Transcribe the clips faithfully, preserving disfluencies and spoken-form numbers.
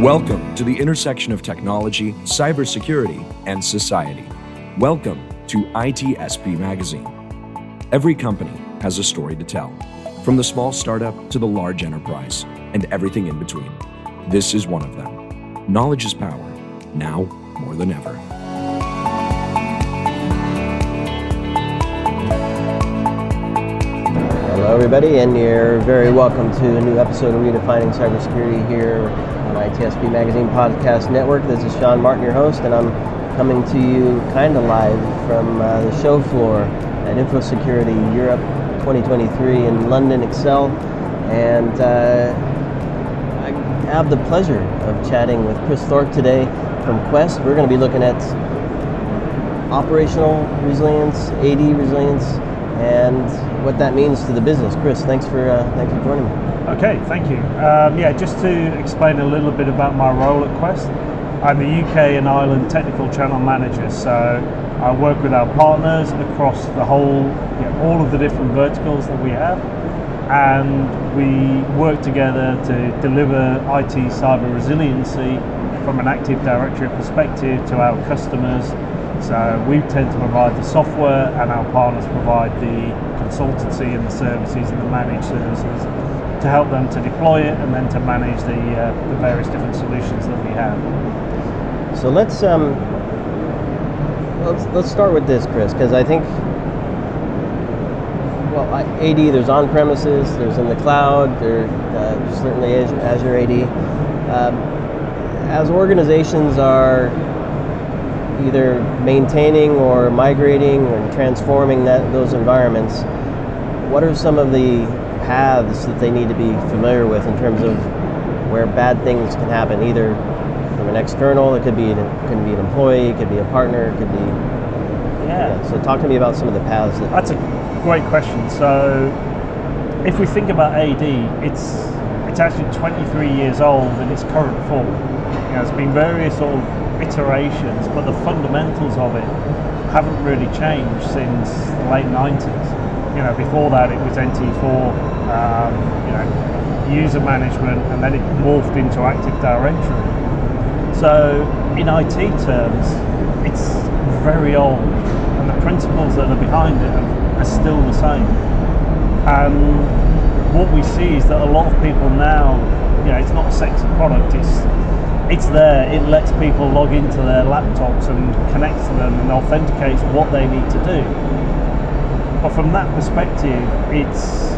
Welcome to the intersection of technology, cybersecurity, and society. Welcome to I T S P Magazine. Every company has a story to tell, from the small startup to the large enterprise, and everything in between. This is one of them. Knowledge is power, now more than ever. Hello, everybody, and you're very welcome to a new episode of Redefining Cybersecurity here on I T S P Magazine Podcast Network. This is Sean Martin, your host, and I'm coming to you kind of live from uh, the show floor at InfoSecurity Europe twenty twenty-three in London, Excel. And uh, I have the pleasure of chatting with Chris Thorpe today from Quest. We're going to be looking at operational resilience, A D resilience, and what that means to the business. Chris, thanks for uh, thanks for joining me. Okay, thank you. Um, yeah, just to explain a little bit about my role at Quest, I'm the U K and Ireland technical channel manager. So I work with our partners across the whole, you know, all of the different verticals that we have, and we work together to deliver I T cyber resiliency from an Active Directory perspective to our customers. So we tend to provide the software, and our partners provide the consultancy and the services and the managed services to help them to deploy it and then to manage the, uh, the various different solutions that we have. So let's um, let's let's start with this, Chris, because I think, well, A D, there's on-premises, there's in the cloud, there's uh, certainly Azure A D. Um, as organizations are either maintaining or migrating or transforming that those environments, what are some of the paths that they need to be familiar with in terms of where bad things can happen, either from an external, it could be an, it could be an employee, it could be a partner, it could be... Yeah. yeah. So talk to me about some of the paths. That That's a great question. So if we think about A D, it's it's actually twenty-three years old in its current form. You know, it's been various sort of iterations, but the fundamentals of it haven't really changed since the late nineties. You know, before that it was N T four, um, you know, user management, and then it morphed into Active Directory. So in I T terms, it's very old, and the principles that are behind it are still the same. And what we see is that a lot of people now, you know, it's not a sexy product, it's It's there, it lets people log into their laptops and connects to them and authenticates what they need to do. But from that perspective, it's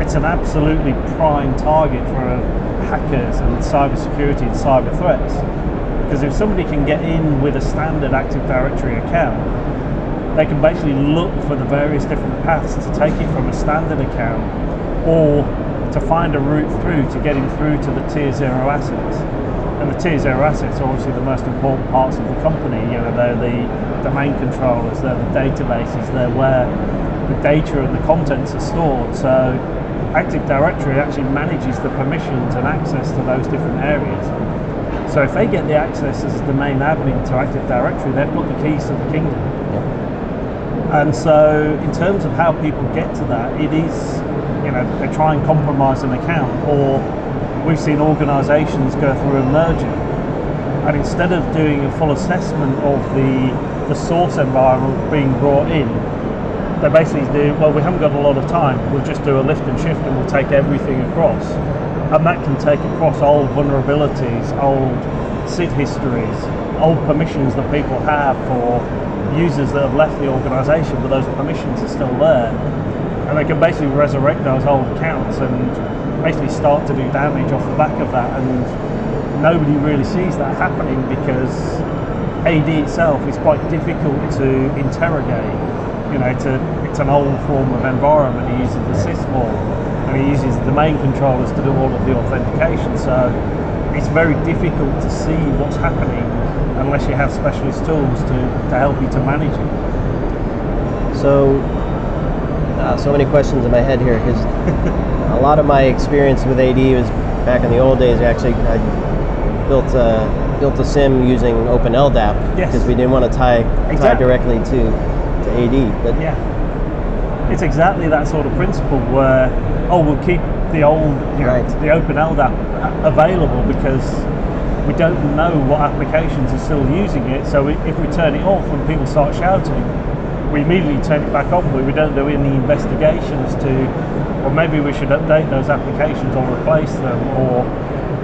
it's an absolutely prime target for hackers and cybersecurity and cyber threats. Because if somebody can get in with a standard Active Directory account, they can basically look for the various different paths to take it from a standard account or to find a route through to getting through to the tier zero assets. And the tier zero assets are obviously the most important parts of the company. You know, they're the domain controllers, they're the databases, they're where the data and the contents are stored. So Active Directory actually manages the permissions and access to those different areas. So if they get the access as a domain admin to Active Directory, they've got the keys to the kingdom. Yeah. And so in terms of how people get to that, it is, you know, they try and compromise an account, or we've seen organisations go through a merger, and instead of doing a full assessment of the the source environment being brought in, they basically do, well, we haven't got a lot of time, we'll just do a lift and shift and we'll take everything across. And that can take across old vulnerabilities, old S I D histories, old permissions that people have for users that have left the organisation, but those permissions are still there. And they can basically resurrect those old accounts and basically start to do damage off the back of that, and nobody really sees that happening because A D itself is quite difficult to interrogate. You know, it's, a, it's an old form of environment. He uses the sysmall and he uses the domain controllers to do all of the authentication, so it's very difficult to see what's happening unless you have specialist tools to, to help you to manage it. So, uh, so many questions in my head here, because a lot of my experience with A D was back in the old days. Actually, I built a, built a SIM using Open L D A P because yes. we didn't want to tie exactly. tie directly to, to A D. But yeah, it's exactly that sort of principle where, oh, we'll keep the old, you know, right. the Open L D A P available because we don't know what applications are still using it, so we, if we turn it off and people start shouting, we immediately turn it back on, but we don't do any investigations to, or maybe we should update those applications or replace them, or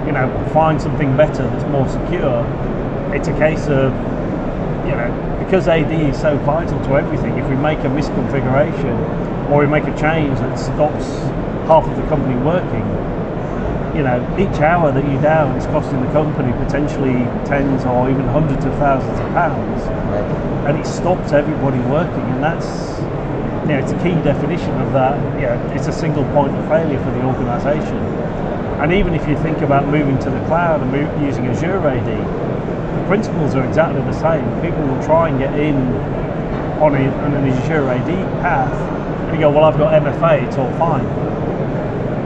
you know, find something better that's more secure. It's a case of, you know, because A D is so vital to everything, if we make a misconfiguration or we make a change that stops half of the company working, you know, each hour that you're down is costing the company potentially tens or even hundreds of thousands of pounds, and it stops everybody working, and that's, you know, it's a key definition of that. Yeah, it's a single point of failure for the organisation. And even if you think about moving to the cloud and move, using Azure A D, the principles are exactly the same. People will try and get in on, a, on an Azure A D path, and you go, well, I've got M F A, it's all fine.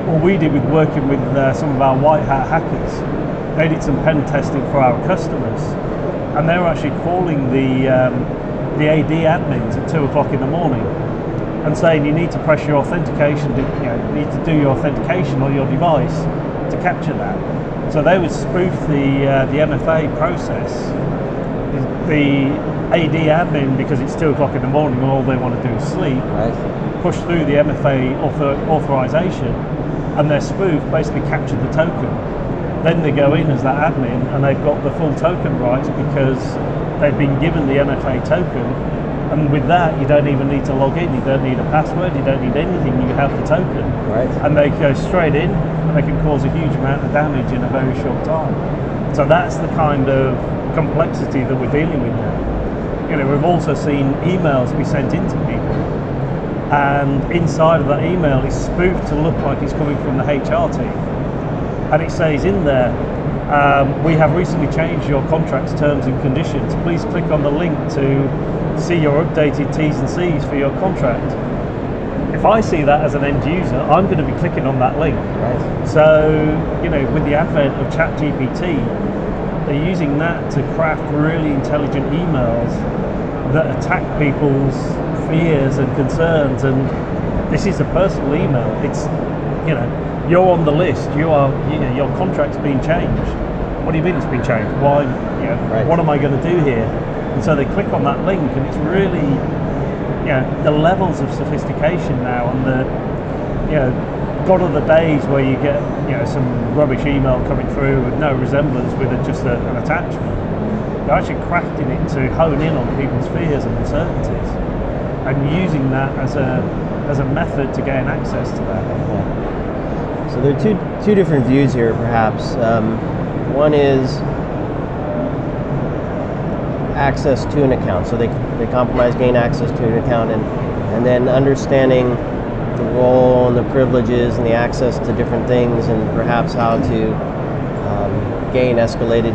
What we did with working with uh, some of our white hat hackers, they did some pen testing for our customers, and they were actually calling the um, the A D admins at two o'clock in the morning and saying, you need to press your authentication, you know, you need to do your authentication on your device to capture that. So they would spoof the uh, the M F A process, the A D admin, because it's two o'clock in the morning and all they want to do is sleep, push through the M F A author authorization. And their spoof basically captured the token. Then they go in as that admin and they've got the full token rights because they've been given the M F A token, and with that you don't even need to log in, you don't need a password, you don't need anything, you have the token. Right. And they go straight in and they can cause a huge amount of damage in a very short time. So that's the kind of complexity that we're dealing with now. You know, we've also seen emails be sent into people, and inside of that email is spoofed to look like it's coming from the H R team, and it says in there, um, we have recently changed your contract's terms and conditions, please click on the link to see your updated T's and C's for your contract. If I see that as an end user, I'm going to be clicking on that link. Right. So, you know, with the advent of ChatGPT, they're using that to craft really intelligent emails that attack people's fears and concerns, and this is a personal email. It's, you know, you're on the list, you are, you know, your contract's been changed. What do you mean it's been changed? Why, you know, right. What am I going to do here? And so they click on that link, and it's really, you know, the levels of sophistication now, and the, you know, gone are the days where you get, you know, some rubbish email coming through with no resemblance, with a, just a, an attachment. They're actually crafting it to hone in on people's fears and uncertainties, and using that as a as a method to gain access to that. Yeah. So there are two two different views here, perhaps. Um, one is access to an account. So they they compromise, gain access to an account, and and then understanding the role and the privileges and the access to different things, and perhaps how to um, gain escalated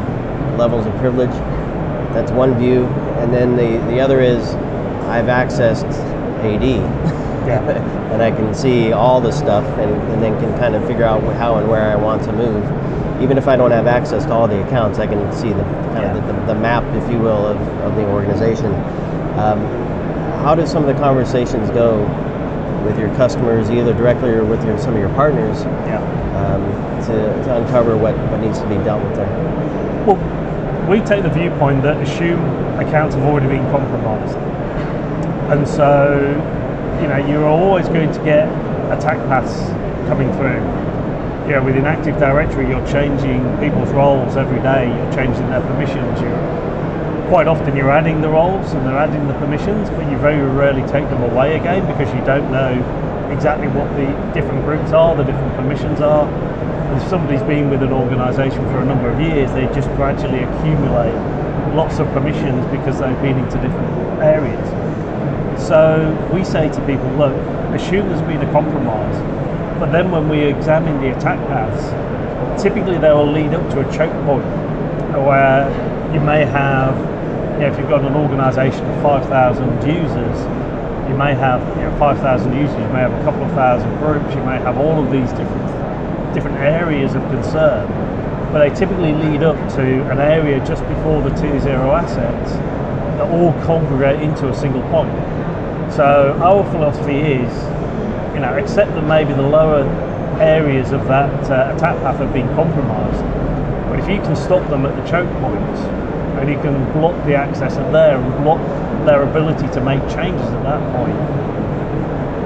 levels of privilege. That's one view. And then the the other is, I've accessed A D, yeah. And I can see all the stuff, and, and then can kind of figure out how and where I want to move. Even if I don't have access to all the accounts, I can see the kind yeah. of the, the, the map, if you will, of, of the organization. Um, how do some of the conversations go with your customers, either directly or with your, some of your partners, yeah. um, to, to uncover what, what needs to be dealt with there? Well, we take the viewpoint that assume accounts have already been compromised. And so, you know, you're always going to get attack paths coming through. You know, within Active Directory, you're changing people's roles every day, you're changing their permissions. You're, quite often you're adding the roles and they're adding the permissions, but you very rarely take them away again, because you don't know exactly what the different groups are, the different permissions are. And if somebody's been with an organization for a number of years, they just gradually accumulate lots of permissions because they've been into different areas. So we say to people, look, assume there's been a compromise, but then when we examine the attack paths, typically they will lead up to a choke point where you may have, you know, if you've got an organization of five thousand users, you may have, you know, five thousand users, you may have a couple of thousand groups, you may have all of these different, different areas of concern, but they typically lead up to an area just before the tier zero assets that all congregate into a single point. So our philosophy is, you know, accept that maybe the lower areas of that uh, attack path have been compromised, but if you can stop them at the choke points, and you can block the access at there and block their ability to make changes at that point,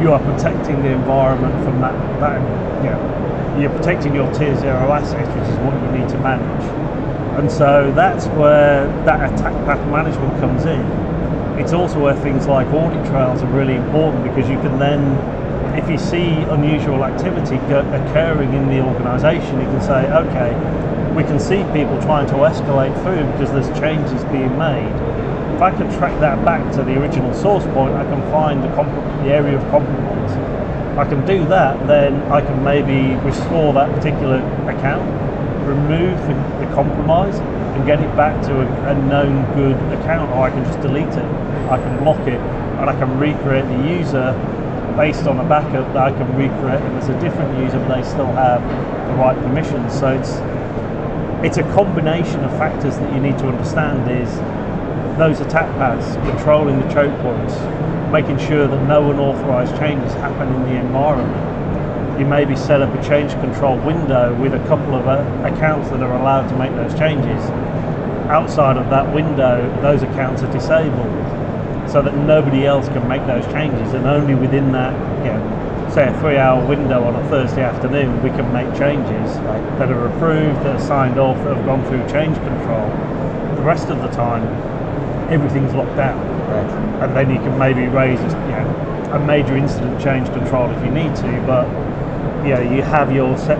you are protecting the environment from that, that you know, you're protecting your tier zero assets, which is what you need to manage. And so that's where that attack path management comes in. It's also where things like audit trails are really important, because you can then, if you see unusual activity occurring in the organization, you can say, okay, we can see people trying to escalate through because there's changes being made. If I can track that back to the original source point, I can find the, the area of compromise. If I can do that, then I can maybe restore that particular account, remove the, the compromise, and get it back to a, a known good account, or I can just delete it, I can block it, and I can recreate the user based on a backup that I can recreate them as a different user, but they still have the right permissions. So it's it's a combination of factors that you need to understand, is those attack paths, controlling the choke points, making sure that no unauthorized changes happen in the environment. You maybe set up a change control window with a couple of uh, accounts that are allowed to make those changes. Outside of that window, those accounts are disabled, so that nobody else can make those changes, and only within that, you know, say a three hour window on a Thursday afternoon, we can make changes that are approved, that are signed off, that have gone through change control. The rest of the time, everything's locked down. Right. And then you can maybe raise you know, a major incident change control if you need to, but you know, you have your set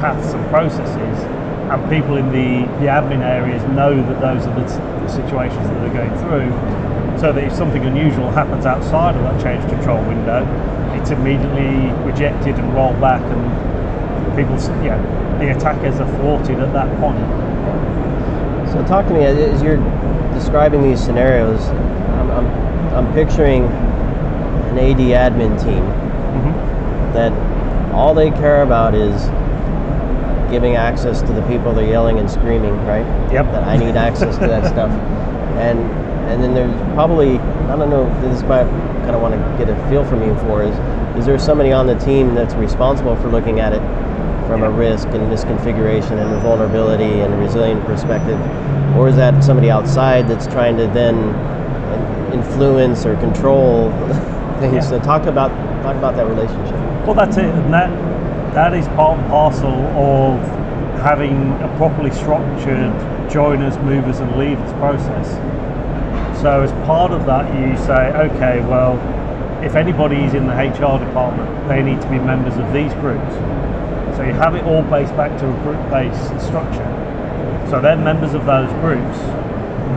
paths and processes, and people in the, the admin areas know that those are the, the situations that they're going through. So that if something unusual happens outside of that change control window, it's immediately rejected and rolled back, and people, yeah, the attackers are thwarted at that point. So talk to me, as you're describing these scenarios, I'm, I'm, I'm picturing an A D admin team mm-hmm. that all they care about is giving access to the people that are yelling and screaming, right? Yep. That I need access to that stuff. And. And then there's probably, I don't know, this is what I kind of want to get a feel from you for, is is there somebody on the team that's responsible for looking at it from yeah. a risk and misconfiguration and a vulnerability and a resilient perspective? Or is that somebody outside that's trying to then influence or control things? Yeah. So talk about talk about that relationship. Well, that's it, and that that is part and parcel of having a properly structured joiners, movers and leavers process. So as part of that, you say, okay, well, if anybody's in the H R department, they need to be members of these groups. So you have it all based back to a group-based structure. So they're members of those groups.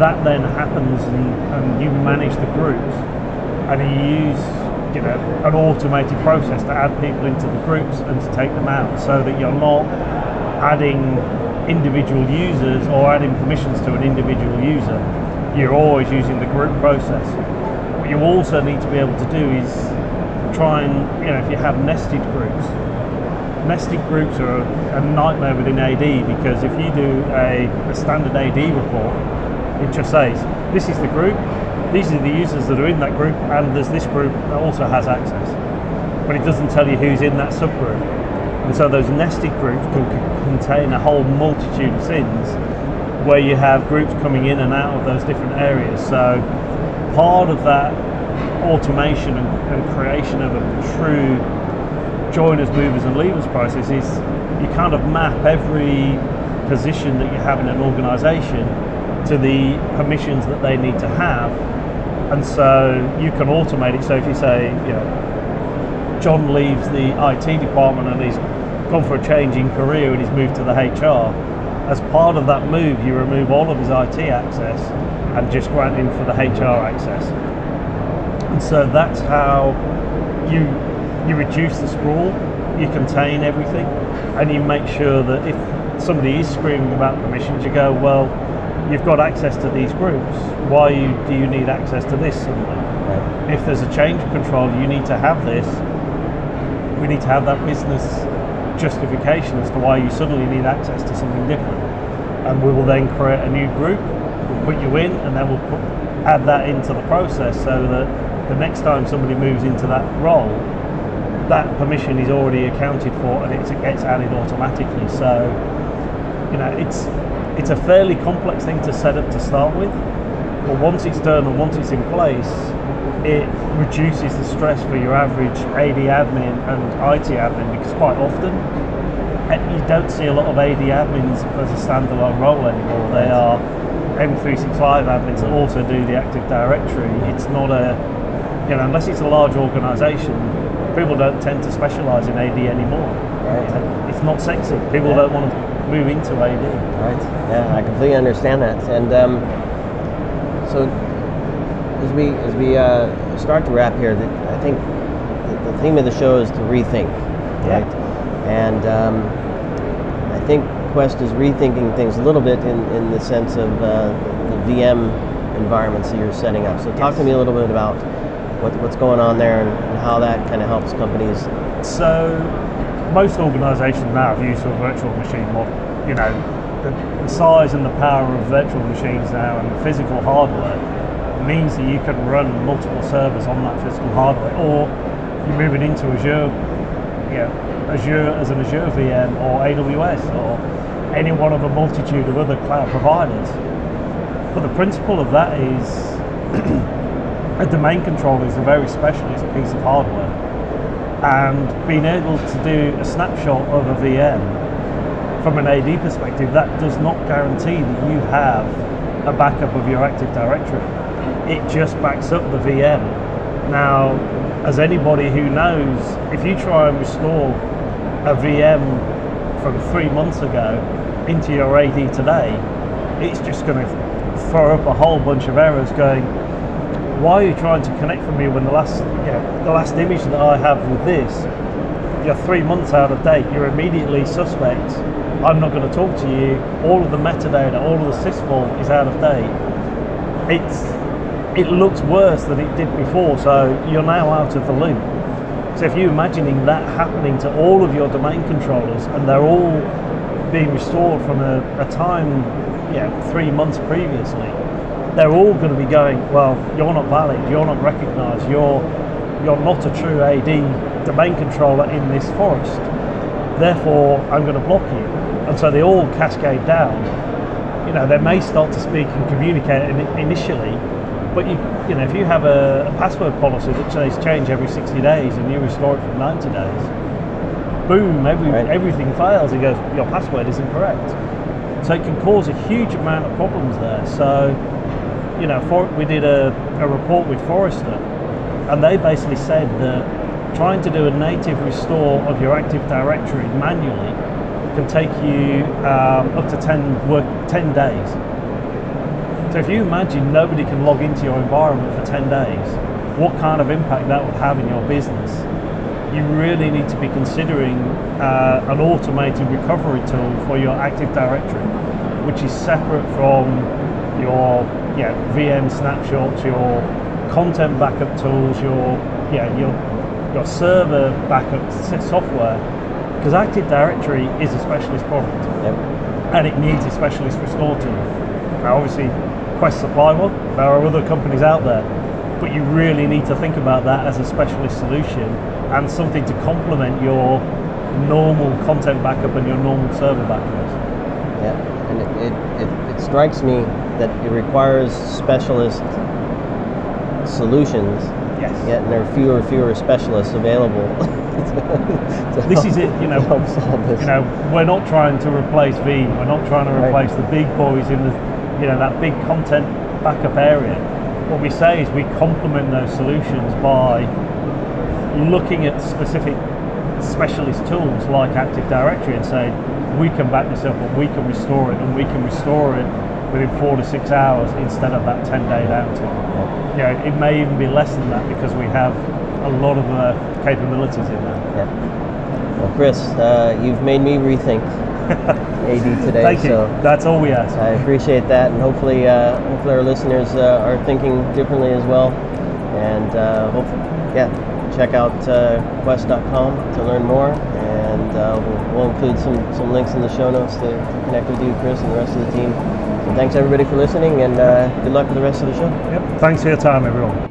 That then happens, and, and you manage the groups. And you use you know, an automated process to add people into the groups and to take them out, so that you're not adding individual users or adding permissions to an individual user. You're always using the group process. What you also need to be able to do is try and, you know, if you have nested groups, nested groups are a nightmare within A D, because if you do a, a standard A D report, it just says, this is the group, these are the users that are in that group, and there's this group that also has access. But it doesn't tell you who's in that subgroup. And so those nested groups can contain a whole multitude of sins, where you have groups coming in and out of those different areas. So part of that automation and, and creation of a true joiners, movers and leavers process is you kind of map every position that you have in an organization to the permissions that they need to have. And so you can automate it. So if you say, you know, John leaves the I T department and he's gone for a change in career and he's moved to the H R, as part of that move, you remove all of his I T access and just grant him for the H R access. And so that's how you you reduce the sprawl, you contain everything, and you make sure that if somebody is screaming about permissions, you go, well, you've got access to these groups. Why do you need access to this suddenly? If there's a change control, you need to have this. We need to have that business justification as to why you suddenly need access to something different, and we will then create a new group, we'll put you in, and then we'll put, add that into the process, so that the next time somebody moves into that role, that permission is already accounted for and it gets added automatically. So You know, it's it's a fairly complex thing to set up to start with, but once it's done and once it's in place, it reduces the stress for your average A D admin and I T admin, because quite often you don't see a lot of A D admins as a standalone role anymore. They are M three sixty-five admins that also do the Active Directory. It's not a, you know, unless it's a large organisation, people don't tend to specialise in A D anymore. Right. You know, it's not sexy. People yeah. don't want to move into A D. Right. Yeah, I completely understand that. And um, so as we as we uh, start to wrap here, I think the theme of the show is to rethink. Right. Yeah. And um, I think Quest is rethinking things a little bit in, in the sense of uh, the, the V M environments that you're setting up. So talk yes. to me a little bit about what, what's going on there and, and how that kind of helps companies. So most organizations now have used a virtual machine model. You know, the, the size and the power of virtual machines now and the physical hardware means that you can run multiple servers on that physical hardware, or you're moving into Azure. Yeah, Azure as an Azure V M or A W S or any one of a multitude of other cloud providers. But the principle of that is a domain controller is a very specialist piece of hardware, and being able to do a snapshot of a V M from an A D perspective, that does not guarantee that you have a backup of your Active Directory. It just backs up the V M. Now, as anybody who knows, if you try and restore a V M from three months ago into your A D today, it's just going to throw up a whole bunch of errors going, why are you trying to connect from me when the last you know, the last image that I have with this, you're three months out of date, you're immediately suspect, I'm not going to talk to you, all of the metadata, all of the sysvol is out of date. It's It looks worse than it did before, so you're now out of the loop. So if you're imagining that happening to all of your domain controllers and they're all being restored from a, a time, you know, three months previously, they're all going to be going, well, you're not valid, you're not recognised, you're, you're not a true A D domain controller in this forest, therefore I'm going to block you. And so they all cascade down. You know, they may start to speak and communicate initially, but you, you know, if you have a, a password policy that says change every sixty days and you restore it for ninety days, boom, every, right. everything fails. It goes, your password is incorrect. So it can cause a huge amount of problems there. So, you know, for, we did a, a report with Forrester, and they basically said that trying to do a native restore of your Active Directory manually can take you um, up to ten work ten days. So if you imagine nobody can log into your environment for ten days, what kind of impact that would have in your business? You really need to be considering uh, an automated recovery tool for your Active Directory, which is separate from your yeah, V M snapshots, your content backup tools, your, yeah, your, your server backup software, because Active Directory is a specialist product, yep. and it needs a specialist restore tool. Now obviously, Quest supply one. There are other companies out there, but you really need to think about that as a specialist solution and something to complement your normal content backup and your normal server backups. Yeah, and it, it, it, it strikes me that it requires specialist solutions. Yes. Yet there are fewer and fewer specialists available. to, to this help, is it. You know, you know, we're not trying to replace Veeam. We're not trying to replace right. the big boys in the. You know, that big content backup area. What we say is we complement those solutions by looking at specific specialist tools like Active Directory and saying, we can back this up and we can restore it and we can restore it within four to six hours instead of that ten day downtime. Yeah. You know, it may even be less than that because we have a lot of uh, capabilities in that. Yeah. Well, Chris, uh, you've made me rethink A D today. Thank you. So that's all we ask. I appreciate that, and hopefully, uh, hopefully our listeners uh, are thinking differently as well. And uh, hopefully, yeah, check out uh, quest dot com to learn more, and uh, we'll, we'll include some some links in the show notes to, to connect with you, Chris, and the rest of the team. So thanks everybody for listening, and uh, good luck with the rest of the show. Yep. Thanks for your time, everyone.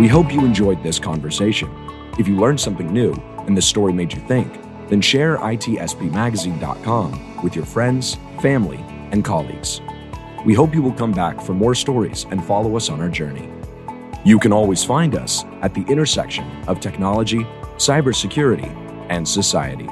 We hope you enjoyed this conversation. If you learned something new and the story made you think, then share I T S P magazine dot com with your friends, family, and colleagues. We hope you will come back for more stories and follow us on our journey. You can always find us at the intersection of technology, cybersecurity, and society.